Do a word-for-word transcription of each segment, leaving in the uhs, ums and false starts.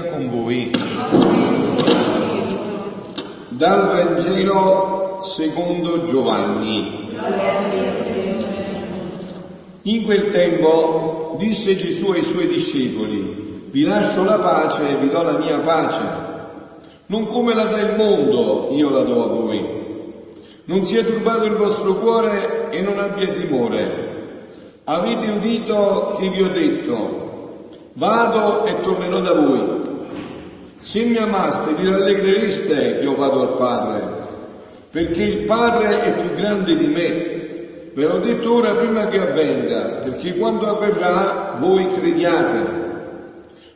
sia con voi. Dal Vangelo secondo Giovanni. In quel tempo disse Gesù ai suoi discepoli: vi lascio la pace e vi do la mia pace. Non come la dà il mondo, io la do a voi. Non sia turbato il vostro cuore e non abbia timore. Avete udito che vi ho detto: vado e tornerò da voi. Se mi amaste, vi rallegrereste che io vado al Padre, perché il Padre è più grande di me. Ve l'ho detto ora prima che avvenga, perché quando avverrà voi crediate.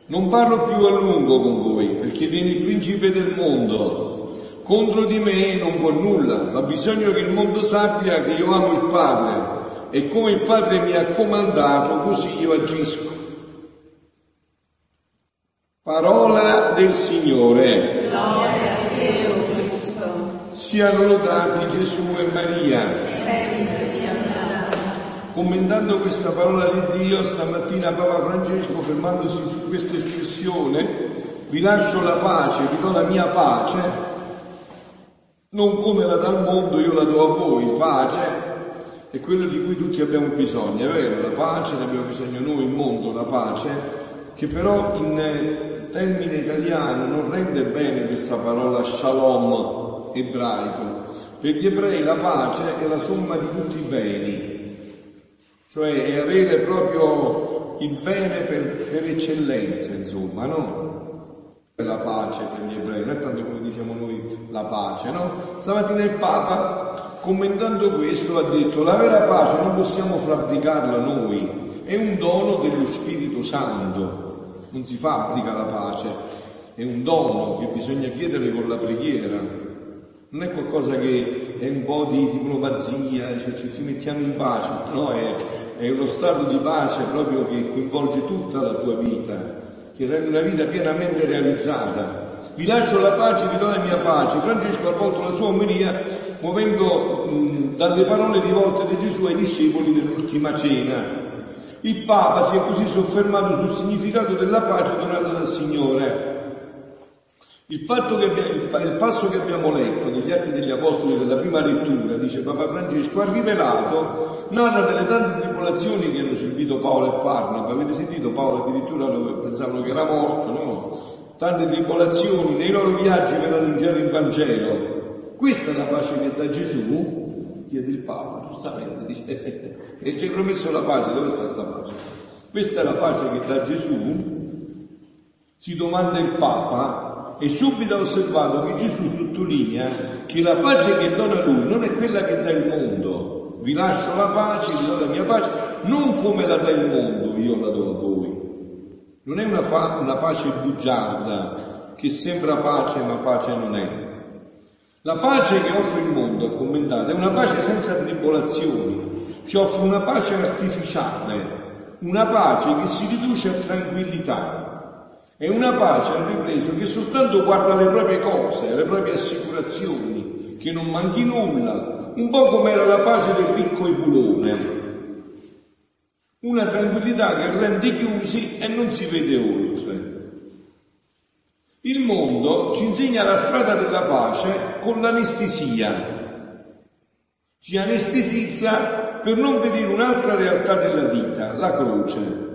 Non parlo più a lungo con voi, perché viene il principe del mondo. Contro di me non vuol nulla, ma bisogna che il mondo sappia che io amo il Padre, e come il Padre mi ha comandato, così io agisco. Parola del Signore. Gloria a Gesù Cristo. Siano lodati Gesù e Maria. Sempre siano lodati. Commentando questa parola di Dio stamattina, Papa Francesco, fermandosi su questa espressione, vi lascio la pace, vi do la mia pace, non come la dà al mondo, io la do a voi. Pace è quello di cui tutti abbiamo bisogno, è vero, la pace ne abbiamo bisogno noi, il mondo, la pace, che però in termine italiano non rende bene questa parola shalom ebraico. Per gli ebrei la pace è la somma di tutti i beni, cioè è avere proprio il bene per, per eccellenza, insomma, no? La pace per gli ebrei, non è tanto come diciamo noi la pace, no? Stamattina il Papa, commentando questo, ha detto: la vera pace non possiamo fabbricarla noi, è un dono dello Spirito Santo, non si fabbrica la pace, è un dono che bisogna chiedere con la preghiera, non è qualcosa che è un po' di diplomazia, cioè ci mettiamo in pace, no? È, è uno stato di pace proprio che coinvolge tutta la tua vita, che rende una vita pienamente realizzata. Vi lascio la pace, vi do la mia pace. Francesco ha volto la sua omelia muovendo mh, dalle parole rivolte di Gesù ai discepoli dell'ultima cena. Il Papa si è così soffermato sul significato della pace donata dal Signore. Il, patto che, il, il passo che abbiamo letto negli Atti degli Apostoli della prima lettura, dice Papa Francesco, ha rivelato, narra delle tante tribolazioni che hanno subito Paolo e Barnaba. Avete sentito? Paolo addirittura lo pensavano che era morto, no? Tante tribolazioni nei loro viaggi per annunciare il Vangelo. Questa è la pace che dà Gesù, chiede il Papa, giustamente, dice, e ci ha promesso la pace. Dove sta questa pace? Questa è la pace che dà Gesù, si domanda il Papa. E subito ha osservato che Gesù sottolinea che la pace che dona lui non è quella che dà il mondo. Vi lascio la pace, vi do la mia pace, non come la dà il mondo, io la do a voi. Non è una, fa- una pace bugiarda che sembra pace ma pace non è. La pace che offre il mondo, commentate, è una pace senza tribolazioni, ci offre una pace artificiale, una pace che si riduce a tranquillità. È una pace al ripreso che soltanto guarda le proprie cose, le proprie assicurazioni, che non manchi nulla, un po' come era la pace del ricco Ipulone. Una tranquillità che rende chiusi e non si vede oltre. Il mondo ci insegna la strada della pace con l'anestesia, ci anestesizza per non vedere un'altra realtà della vita, la croce.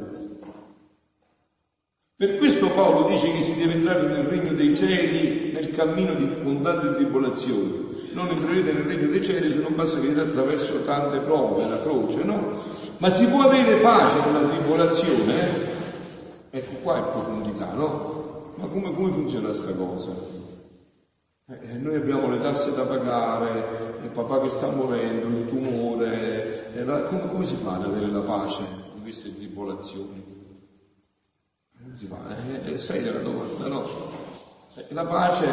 Per questo Paolo dice che si deve entrare nel regno dei cieli nel cammino di condanne e tribolazioni. Non entrerete nel regno dei cieli se non passerete attraverso tante prove, la croce, no? Ma si può avere pace con la tribolazione? Eh? Ecco qua in profondità, no? Ma come, come funziona questa cosa? Eh, noi abbiamo le tasse da pagare, il papà che sta morendo, il tumore, eh, la, come, come si fa ad avere la pace con queste tribolazioni? Si fa, eh, sai la domanda, no? La pace,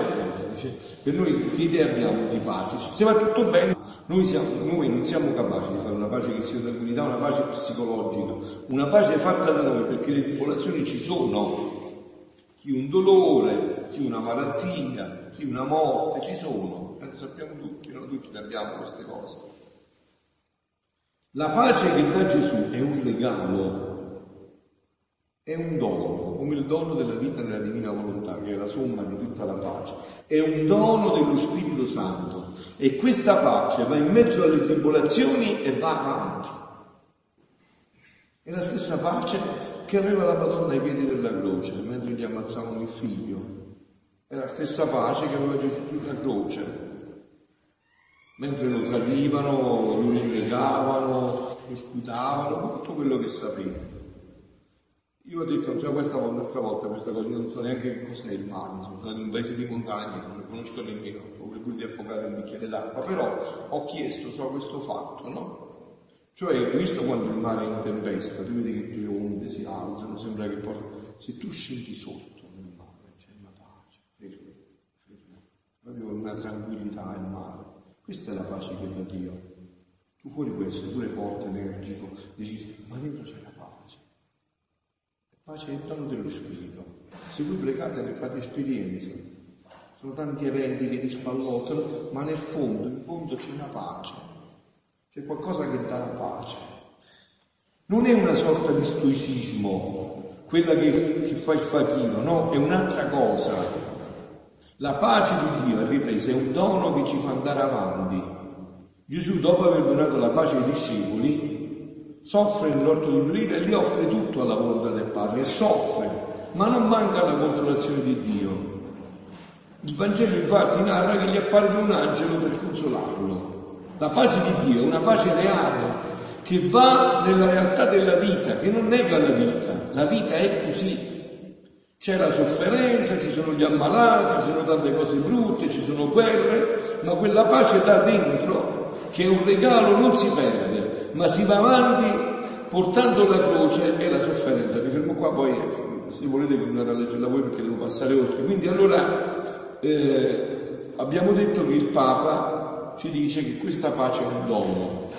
dice, per noi che idea abbiamo di pace? Se va tutto bene, noi, siamo, noi non siamo capaci di fare una pace che sia tranquillità, una pace psicologica, una pace fatta da noi, perché le tribolazioni ci sono, chi un dolore, chi una malattia, chi una morte, ci sono, lo sappiamo tutti, non tutti ne abbiamo queste cose. La pace che dà Gesù è un regalo. È un dono, come il dono della vita nella Divina Volontà, che è la somma di tutta la pace. È un dono dello Spirito Santo. E questa pace va in mezzo alle tribolazioni e va avanti. È la stessa pace che aveva la Madonna ai piedi della croce, mentre gli ammazzavano il figlio. È la stessa pace che aveva Gesù sulla croce, mentre lo tradivano, lo rinnegavano, lo sputavano, tutto quello che sapevano. Io ho detto già questa volta, un'altra volta, questa cosa, non so neanche che cos'è il mare, sono stato in un paese di montagna, non lo conosco nemmeno, ho preferito di affogare un bicchiere d'acqua, però ho chiesto, so questo fatto, no? Cioè, hai visto quando il mare è in tempesta, tu vedi che le onde si alzano, sembra che poi... Se tu scendi sotto nel mare, c'è una pace, fermo, fermo, proprio una tranquillità il mare. Questa è la pace che dà Dio. Tu fuori puoi essere pure forte, energico, deciso, ma dentro c'è la pace. La pace è il dono dello Spirito. Se voi pregate ne fate esperienza. Sono tanti eventi che vi spallottano, ma nel fondo, in fondo c'è una pace. C'è qualcosa che dà la pace. Non è una sorta di stoicismo, quella che, che fa il fachino, no, è un'altra cosa. La pace di Dio è ripresa, è un dono che ci fa andare avanti. Gesù, dopo aver donato la pace ai discepoli, soffre nell'orto di Olive e gli offre tutto alla volontà del Padre, e soffre, ma non manca la consolazione di Dio. Il Vangelo infatti narra che gli apparve un angelo per consolarlo. La pace di Dio è una pace reale, che va nella realtà della vita, che non nega la vita. La vita è così. C'è la sofferenza, ci sono gli ammalati, ci sono tante cose brutte, ci sono guerre, ma quella pace da dentro, che è un regalo, non si perde, ma si va avanti portando la croce e la sofferenza. Mi fermo qua, poi se volete continuare a leggerla voi perché devo passare oltre. Quindi allora eh, abbiamo detto che il Papa ci dice che questa pace è un dono.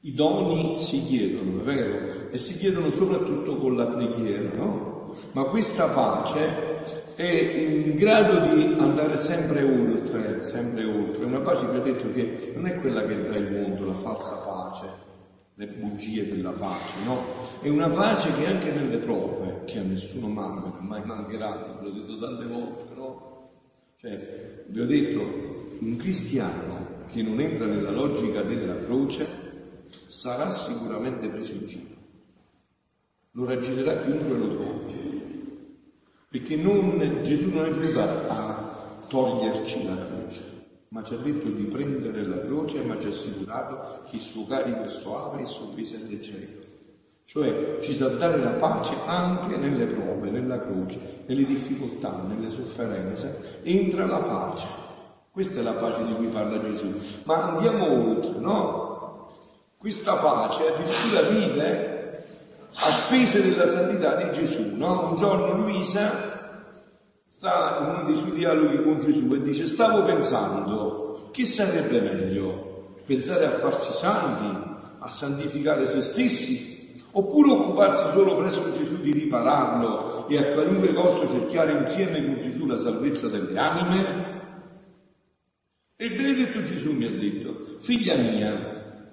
I doni si chiedono, è vero? E si chiedono soprattutto con la preghiera, no? Ma questa pace è in grado di andare sempre oltre, sempre oltre. Una pace che ho detto che non è quella che dà il mondo, la falsa pace, le bugie della pace, no? È una pace che anche nelle prove, che a nessuno manca, mai mancherà, l'ho detto tante volte, però, cioè, vi ho detto, un cristiano che non entra nella logica della croce sarà sicuramente preso in giro. Lo raggiungerà chiunque lo trovi. Perché non, Gesù non è venuto a toglierci la croce, ma ci ha detto di prendere la croce, ma ci ha assicurato che il suo carico è soave e il suo peso è leggero. Cioè ci sa dare la pace anche nelle prove, nella croce, nelle difficoltà, nelle sofferenze. Entra la pace. Questa è la pace di cui parla Gesù. Ma andiamo oltre, no? Questa pace addirittura vive a spese della santità di Gesù, no? Un giorno Luisa sta in uno dei suoi dialoghi con Gesù e dice: stavo pensando, che sarebbe meglio? Pensare a farsi santi, a santificare se stessi, oppure occuparsi solo presso Gesù di ripararlo e a qualunque costo cercare insieme con Gesù la salvezza delle anime? E il benedetto Gesù mi ha detto: figlia mia,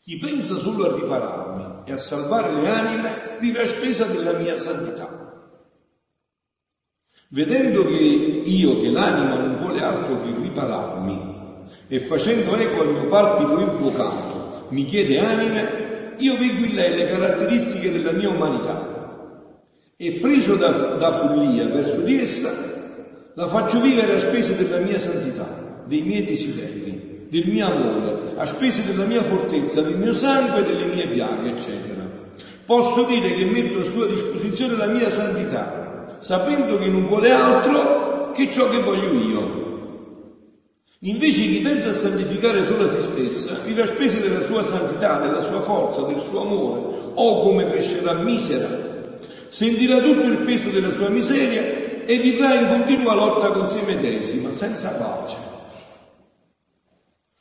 chi pensa solo a ripararmi e a salvare le anime vive a spesa della mia santità. Vedendo che io, che l'anima non vuole altro che ripararmi, e facendo eco al mio palpito infuocato, mi chiede anime, io vedo in lei le caratteristiche della mia umanità e, preso da, da follia verso di essa, la faccio vivere a spese della mia santità, dei miei desideri, del mio amore, a spese della mia fortezza, del mio sangue e delle mie piaghe, eccetera. Posso dire che metto a sua disposizione la mia santità, sapendo che non vuole altro che ciò che voglio io. Invece chi pensa a santificare solo se stessa, vive a spese della sua santità, della sua forza, del suo amore. Oh, come crescerà misera! Sentirà tutto il peso della sua miseria e vivrà in continua lotta con se medesima, senza pace.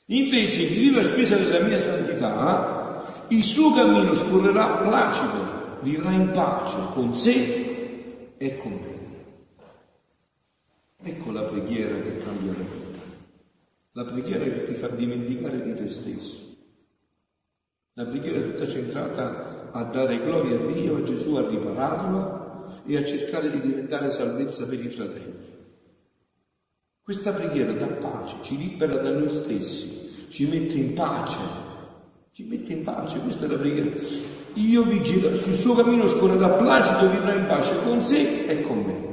Invece chi vive a spesa della mia santità, il suo cammino scorrerà placido, vivrà in pace con sé e con me. Ecco la preghiera che cambia la vita, la preghiera che ti fa dimenticare di te stesso, La preghiera è tutta centrata a dare gloria a Dio, a Gesù, a ripararlo e a cercare di diventare salvezza per i fratelli. Questa preghiera dà pace, ci libera da noi stessi, ci mette in pace, ci mette in pace, questa è la preghiera. Io vi giro sul suo cammino scorre da placido, vivrà in pace con sé e con me.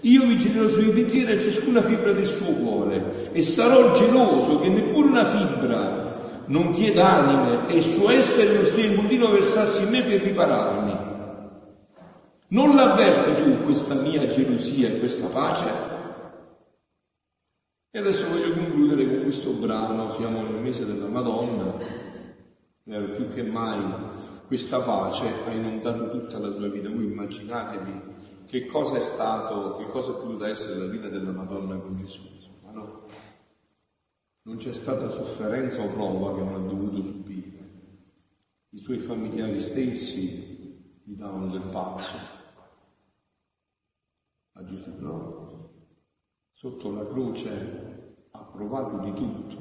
Io vigilerò sui pensieri e ciascuna fibra del suo cuore e sarò geloso che neppure una fibra non chieda anime e il suo essere non stia in continuo a versarsi in me per ripararmi. Non l'avverto tu questa mia gelosia e questa pace? E adesso voglio concludere con questo brano, siamo nel mese della Madonna, e più che mai questa pace ha inondato tutta la sua vita. Voi immaginatevi che cosa è stato, che cosa è potuta essere la vita della Madonna con Gesù, ma no? Non c'è stata sofferenza o prova che non ha dovuto subire. I suoi familiari stessi gli davano del pazzo a Gesù, no? Sotto la croce ha provato di tutto,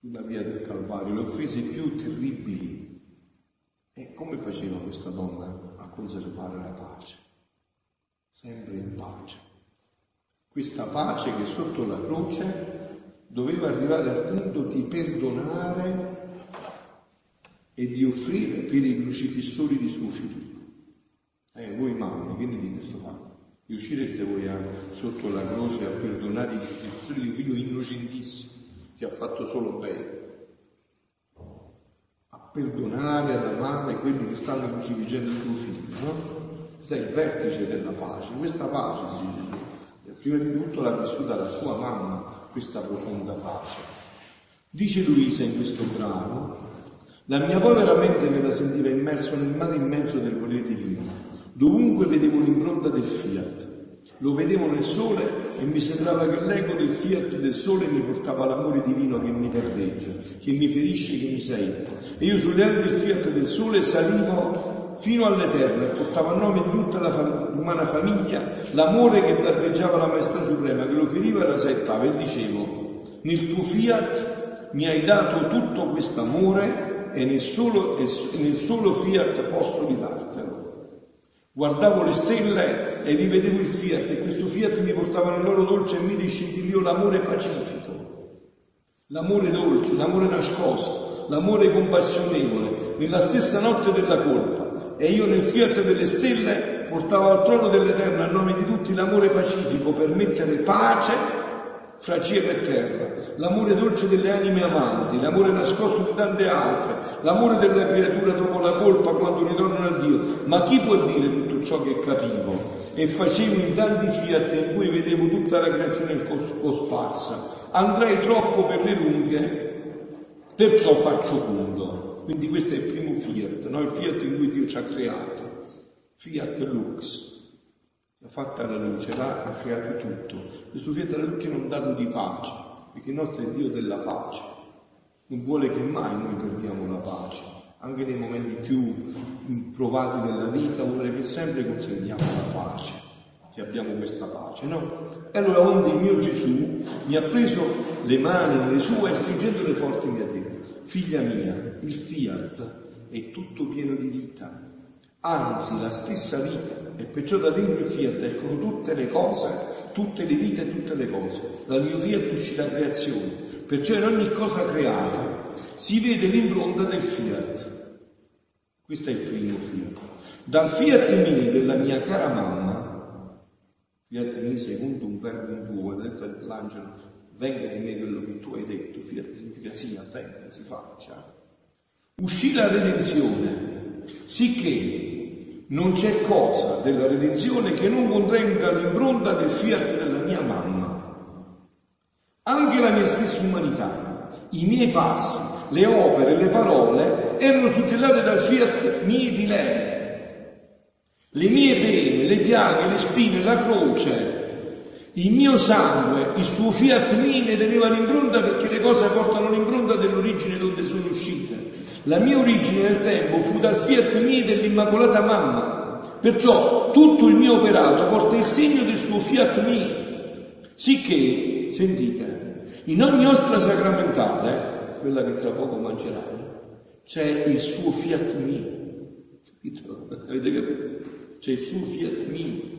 sulla via del Calvario, le offese più terribili. E come faceva questa donna a conservare la pace? Sempre in pace. Questa pace che sotto la croce doveva arrivare al punto di perdonare e di offrire per i crocifissori di suo figlio. Eh, voi mamme, che ne dite sto fatto? Riuscirete voi a, sotto la croce a perdonare i crocifissori di un figlio innocentissimo, che ha fatto solo bene? A perdonare, ad amare quelli che stanno crocificando il suo figlio, no? È il vertice della pace. Questa pace, sì, prima di tutto l'ha vissuta la sua mamma, questa profonda pace. Dice Luisa in questo brano: la mia povera mente me la sentiva immerso nel mare immenso del volere divino, dovunque vedevo l'impronta del Fiat, lo vedevo nel sole e mi sembrava che l'eco del Fiat del sole mi portava l'amore divino che mi tardeggia, che mi ferisce, che mi saetta, e io sulle ali del Fiat del sole salivo fino all'Eterno e portava a nome di tutta la fam- umana famiglia l'amore che tardeggiava la Maestà Suprema, che lo feriva e la settava, e dicevo: nel tuo Fiat mi hai dato tutto quest'amore e nel solo, e nel solo Fiat posso ridartelo. Guardavo le stelle e rivedevo il Fiat, e questo Fiat mi portava nel loro dolce e mi discendiva l'amore pacifico, l'amore dolce, l'amore nascosto, l'amore compassionevole, nella stessa notte della colpa. E io nel Fiat delle stelle portavo al trono dell'Eterno a nome di tutti l'amore pacifico per mettere pace fra cielo e terra, l'amore dolce delle anime amanti, l'amore nascosto di tante altre, l'amore della creatura dopo la colpa quando ritornano a Dio. Ma chi può dire tutto ciò che capivo? E facevo in tanti Fiat in cui vedevo tutta la creazione cosparsa. Andrei troppo per le lunghe, perciò faccio punto. Quindi questo è il primo Fiat, no? Il Fiat in cui Dio ci ha creato, Fiat Lux, l'ha fatta la luce, l'ha, ha creato tutto. Questo Fiat alla luce è un dato di pace, perché il nostro è Dio della pace, non vuole che mai noi perdiamo la pace, anche nei momenti più provati della vita vuole che sempre conserviamo la pace, che abbiamo questa pace, no? E allora onde il mio Gesù mi ha preso le mani nelle sue e stringendole forti mi ha detto: figlia mia, il Fiat è tutto pieno di vita, anzi la stessa vita, e perciò da dentro il Fiat escono tutte le cose, tutte le vite e tutte le cose. Dal mio Fiat uscì la creazione, perciò in ogni cosa creata si vede l'impronta del Fiat. Questo è il primo Fiat. Dal Fiat mio della mia cara mamma, Fiat mio secondo un verbo in tuo, ha detto l'angelo: venga di me quello che tu hai detto. Fiat significa sì, avvenga, si faccia. Uscì la redenzione, sicché non c'è cosa della redenzione che non contenga l'impronta del Fiat della mia mamma. Anche la mia stessa umanità, i miei passi, le opere, le parole erano suggellate dal Fiat mio di lei. Le mie pene, le piaghe, le spine, la croce, il mio sangue, il suo Fiat mio ne teneva l'impronta, perché le cose portano l'impronta dell'origine donde sono uscite. La mia origine nel tempo fu dal Fiat mio dell'Immacolata Mamma, perciò tutto il mio operato porta il segno del suo Fiat mio. Sicché, sentite, in ogni ostra sacramentale, quella che tra poco mangerai, c'è il suo Fiat mio, capito? Avete capito? C'è il suo Fiat mio.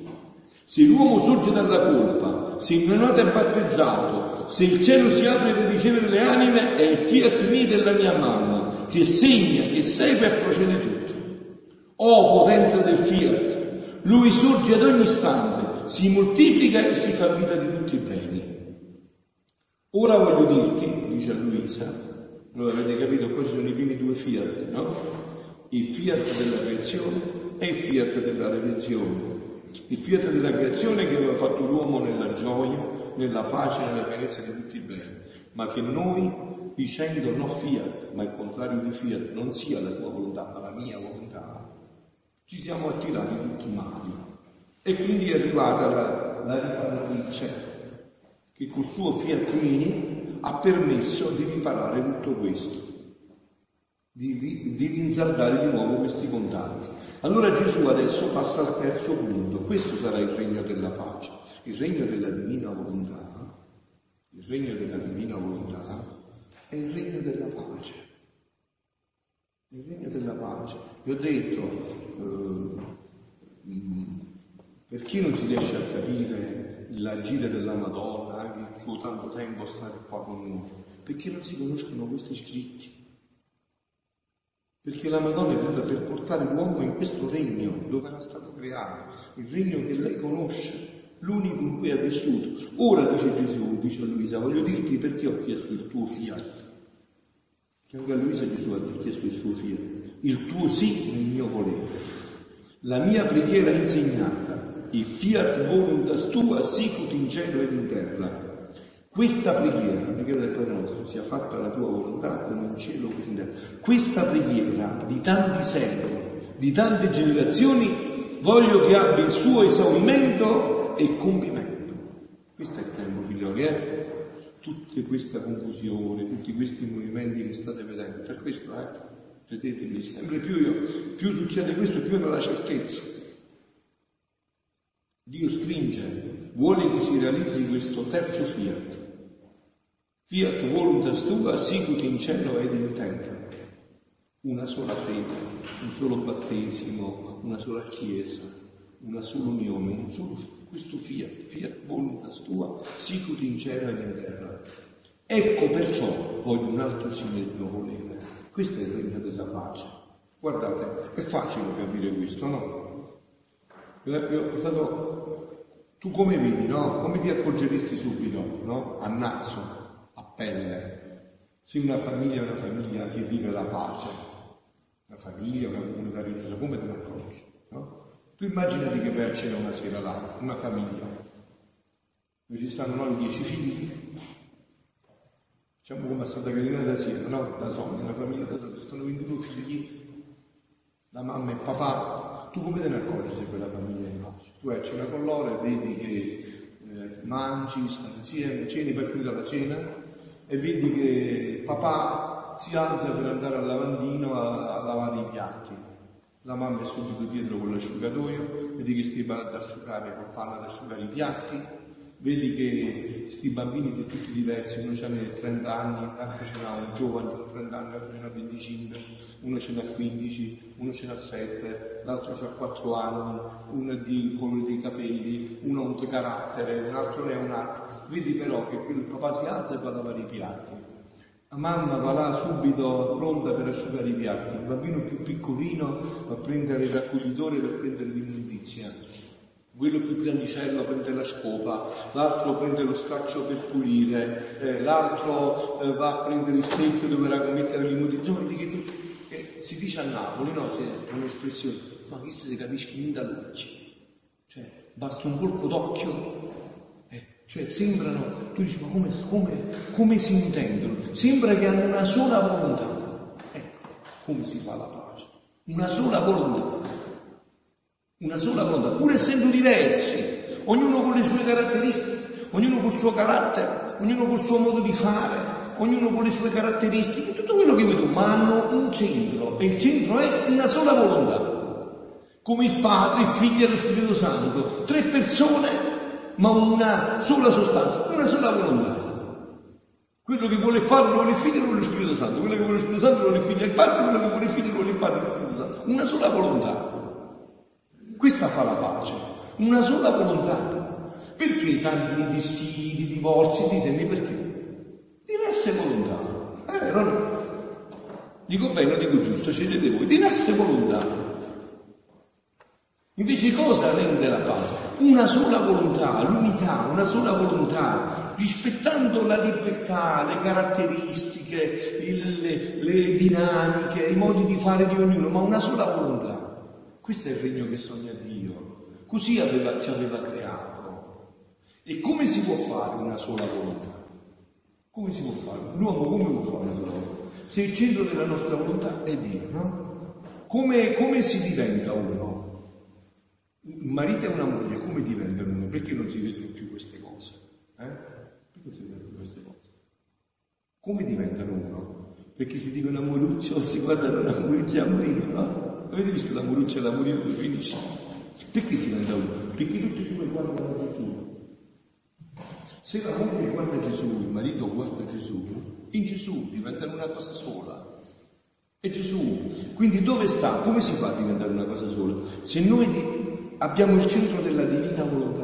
Se l'uomo sorge dalla colpa, se non è battezzato, se il cielo si apre per ricevere le anime, è il Fiat mio della mia mamma, che segna, che segue e procede tutto. Oh potenza del Fiat! Lui sorge ad ogni istante, si moltiplica e si fa vita di tutti i beni. Ora voglio dirti, dice a Luisa, lo avete capito, questi sono i primi due Fiat, no? Il Fiat della creazione e il Fiat della redenzione. Il Fiat della creazione che aveva fatto l'uomo nella gioia, nella pace, nella pienezza di tutti i beni, ma che noi, dicendo no Fiat, ma il contrario di Fiat, non sia la tua volontà, ma la mia volontà, ci siamo attirati tutti mali. E quindi è arrivata la, la riparatrice che col suo Fiat Mini ha permesso di riparare tutto questo, di, di rinsaldare di nuovo questi contatti. Allora Gesù adesso passa al terzo punto. Questo sarà il regno della pace, il regno della divina volontà, il regno della divina volontà è il regno della pace, il regno della pace. Vi ho detto, eh, per chi non si riesce a capire l'agire della Madonna, anche il suo tanto tempo a stare qua con noi, perché non si conoscono questi scritti. Perché la Madonna è venuta per portare l'uomo in questo regno dove era stato creato, il regno che lei conosce, l'unico in cui ha vissuto. Ora, dice Gesù, dice a Luisa, voglio dirti perché ho chiesto il tuo Fiat. Che anche a Luisa Gesù ha chiesto il suo Fiat, il tuo sì nel mio volere. La mia preghiera insegnata, il Fiat voluntas tua sicut in cielo ed in terra. Questa preghiera, la preghiera del Padre nostro, sia fatta la tua volontà come in cielo così in terra. Questa preghiera di tanti secoli, di tante generazioni, voglio che abbia il suo esaurimento e compimento. Questo è il tempo, figlioli, eh? Tutta questa confusione, tutti questi movimenti che state vedendo, per questo, eh? Credetevi, sempre più, io, più succede questo, più è la certezza. Dio stringe, vuole che si realizzi questo terzo Fiat. Fiat voluntas tua sicut in cielo ed in terra. Una sola fede, un solo battesimo, una sola chiesa, una sola unione, un solo questo Fiat, Fiat voluntas tua sicut in cielo ed in terra. Ecco perciò voglio un altro signo volere. Questo è il regno della pace. Guardate, è facile capire questo, no? È stato... Tu come vedi, no? Come ti accorgeresti subito, no? A naso. Pelle. Se una famiglia è una famiglia che vive la pace, una famiglia, una comunità religiosa, come te ne accorgi? No? Tu immaginati che vai a cena una sera là, una famiglia, dove ci stanno noi dieci figli, diciamo come a Santa Caterina da Siena, no? Da Sonia, una famiglia da Sonia, stanno ventidue figli, la mamma e il papà, tu come te ne accorgi se quella famiglia è in pace? Tu vai a cena con loro e vedi che eh, mangi, stanno insieme, ceni, poi finita la cena, e vedi che papà si alza per andare al lavandino a, a lavare i piatti, la mamma è subito dietro con l'asciugatoio, vedi che sti ad asciugare con panna ad asciugare i piatti, vedi che questi bambini sono tutti diversi, uno ce n'ha trenta anni, l'altro ce n'ha un giovane di trenta anni, l'altro ce n'ha venticinque, uno ce n'ha quindici, uno ce n'ha sette, l'altro ce n'ha quattro anni, uno è di colore dei capelli, uno ha un carattere, un altro ne ha un altro. Vedi però che il papà si alza e va a lavare i piatti, la mamma va là subito pronta per asciugare i piatti, il bambino più piccolino va a prendere il raccoglitore per prendere l'immondizia, quello più grandicello prende la scopa, l'altro prende lo straccio per pulire, eh, l'altro eh, va a prendere il secchio dove era mettere l'immondizia. Eh, si dice a Napoli, no? È un'espressione, ma chi se ne capisce niente all'occhio, cioè basta un colpo d'occhio. Cioè sembrano, tu dici, ma come, come, come si intendono? Sembra che hanno una sola volontà. Ecco, come si fa la pace? Una sola volontà. Una sola volontà, pur essendo diversi, ognuno con le sue caratteristiche, ognuno col suo carattere, ognuno col suo modo di fare, ognuno con le sue caratteristiche, tutto quello che vuoi tu, ma hanno un centro, e il centro è una sola volontà. Come il Padre, il Figlio e lo Spirito Santo, tre persone ma una sola sostanza, una sola volontà. Quello che vuole fare non è figlio, non è Spirito Santo. Quello che vuole Spirito Santo non è figlio al Padre, quello che vuole figlio non è Padre, non è Spirito Santo. Una sola volontà. Questa fa la pace. Una sola volontà. Perché tanti dissidi, divorzi, ditemi perché? Diverse volontà. Eh, non... Dico bene, non dico giusto, scegliete voi. Diverse volontà. Invece cosa rende la pace? Una sola volontà, l'unità, una sola volontà. Rispettando la libertà, le caratteristiche, il, le, le dinamiche, i modi di fare di ognuno, ma una sola volontà. Questo è il regno che sogna Dio, così aveva, ci aveva creato. E come si può fare una sola volontà? Come si può fare? L'uomo come può fare una sola volontà? Se il centro della nostra volontà è Dio, no? Come, come si diventa uno? Un marito e una moglie, come diventano uno? Perché non si vedono più queste cose? Eh? Queste cose. Come diventano uno? Perché si dicono amoruccia o si guardano l'amoruccia a morire, no? Avete visto l'amoruccia e l'amorino che finisce? Perché diventa uno? Perché tutti e due guardano Gesù. Se la moglie guarda Gesù, il marito guarda Gesù, in Gesù diventano una cosa sola. È Gesù. Quindi dove sta? Come si fa a diventare una cosa sola? Se noi abbiamo il centro della divina volontà,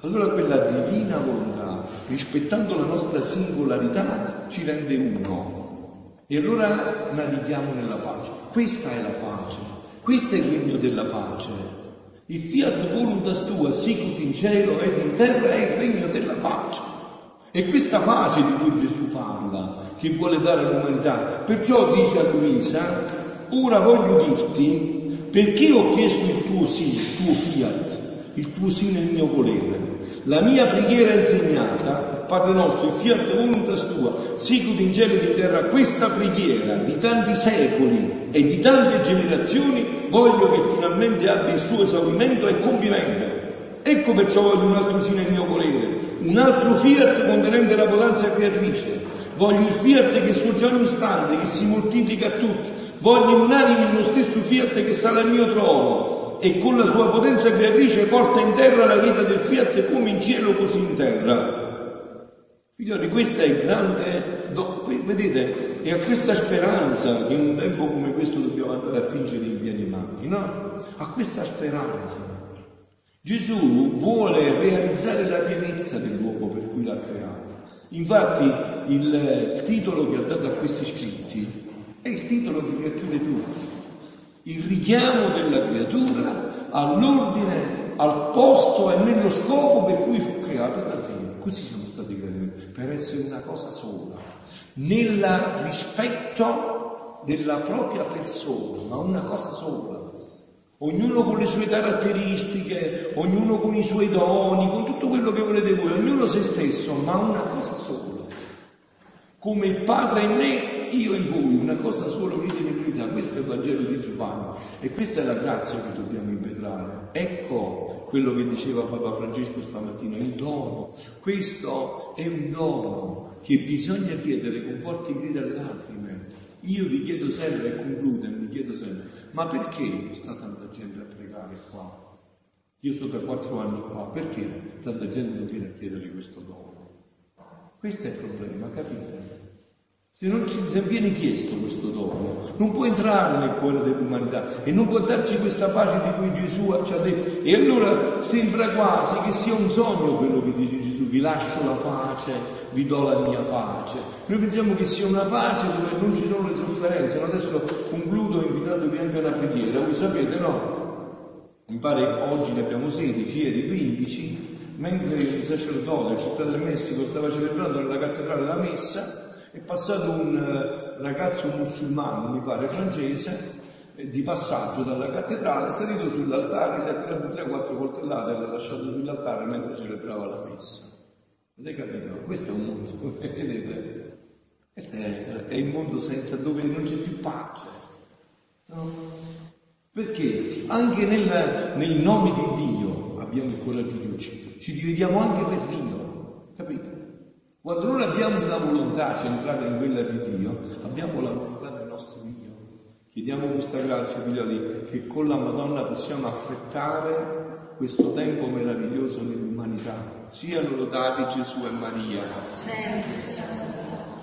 allora quella divina volontà, rispettando la nostra singolarità, ci rende uno. E allora navighiamo nella pace. Questa è la pace. Questo è il regno della pace. Il Fiat voluntas tua, sicut in cielo ed in terra, è il regno della pace. E questa pace di cui Gesù parla, che vuole dare all'umanità. Perciò dice a Luisa, ora voglio dirti, perché ho chiesto il tuo sì, il tuo Fiat, il tuo sì nel mio volere. La mia preghiera insegnata, Padre nostro, Fiat voluntas tua, sicut in cielo e in terra, questa preghiera di tanti secoli e di tante generazioni voglio che finalmente abbia il suo esaurimento e compimento. Ecco perciò voglio un altro sì nel mio volere, un altro Fiat contenente la potenza creatrice. Voglio il Fiat che sorge ogni istante, che si moltiplica a tutti. Voglio unanime lo stesso Fiat che sarà il mio trono, e con la sua potenza creatrice porta in terra la vita del Fiat come in cielo così in terra. Figlioli, questa è grande, do... vedete, è a questa speranza che in un tempo come questo dobbiamo andare a tingere in pieni mani, no? A questa speranza. Gesù vuole realizzare la pienezza del luogo per cui l'ha creato. Infatti il titolo che ha dato a questi scritti è il titolo che richiude tutto. Il richiamo della creatura all'ordine, al posto e nello scopo per cui fu creata da Dio. Così siamo stati creati, per essere una cosa sola, nel rispetto della propria persona, ma una cosa sola. Ognuno con le sue caratteristiche, ognuno con i suoi doni, con tutto quello che volete voi, ognuno se stesso, ma una cosa sola. Come il Padre in me, io in voi, una cosa sola, che in verità. Questo è il Vangelo di Giovanni e questa è la grazia che dobbiamo impetrare. Ecco quello che diceva Papa Francesco stamattina, il dono. Questo è un dono che bisogna chiedere con forti grida e lacrime. Io vi chiedo sempre, e concludo, vi chiedo sempre, ma perché sta tanta gente a pregare qua? Io sto da quattro anni qua, perché tanta gente non viene a chiedere questo dono? Questo è il problema, capite? Se non ci viene chiesto questo dono, non può entrare nel cuore dell'umanità e non può darci questa pace di cui Gesù ci ha detto. E allora sembra quasi che sia un sogno quello che dice Gesù: vi lascio la pace, vi do la mia pace. Noi pensiamo che sia una pace dove non ci sono le sofferenze. Adesso concludo invitandovi anche alla preghiera. Voi sapete, no? Mi pare che oggi ne abbiamo sedici, ieri quindici, mentre il sacerdote della città del Messico stava celebrando nella cattedrale la messa. È passato un ragazzo musulmano, mi pare francese, di passaggio dalla cattedrale, è salito sull'altare, gli ha tirato tre o quattro coltellate e l'ha lasciato sull'altare mentre celebrava la messa. Avete capito? Questo è un mondo, vedete? Questo è, è il mondo senza, dove non c'è più pace. No? Perché anche nel, nel nome di Dio abbiamo il coraggio di uccidere, ci dividiamo anche per Dio, capito? Quando non abbiamo la volontà centrata in quella di Dio, abbiamo la volontà del nostro Dio. Chiediamo questa grazia, figlioli, che con la Madonna possiamo affrettare questo tempo meraviglioso nell'umanità. Siano lodati Gesù e Maria. Sempre, sempre.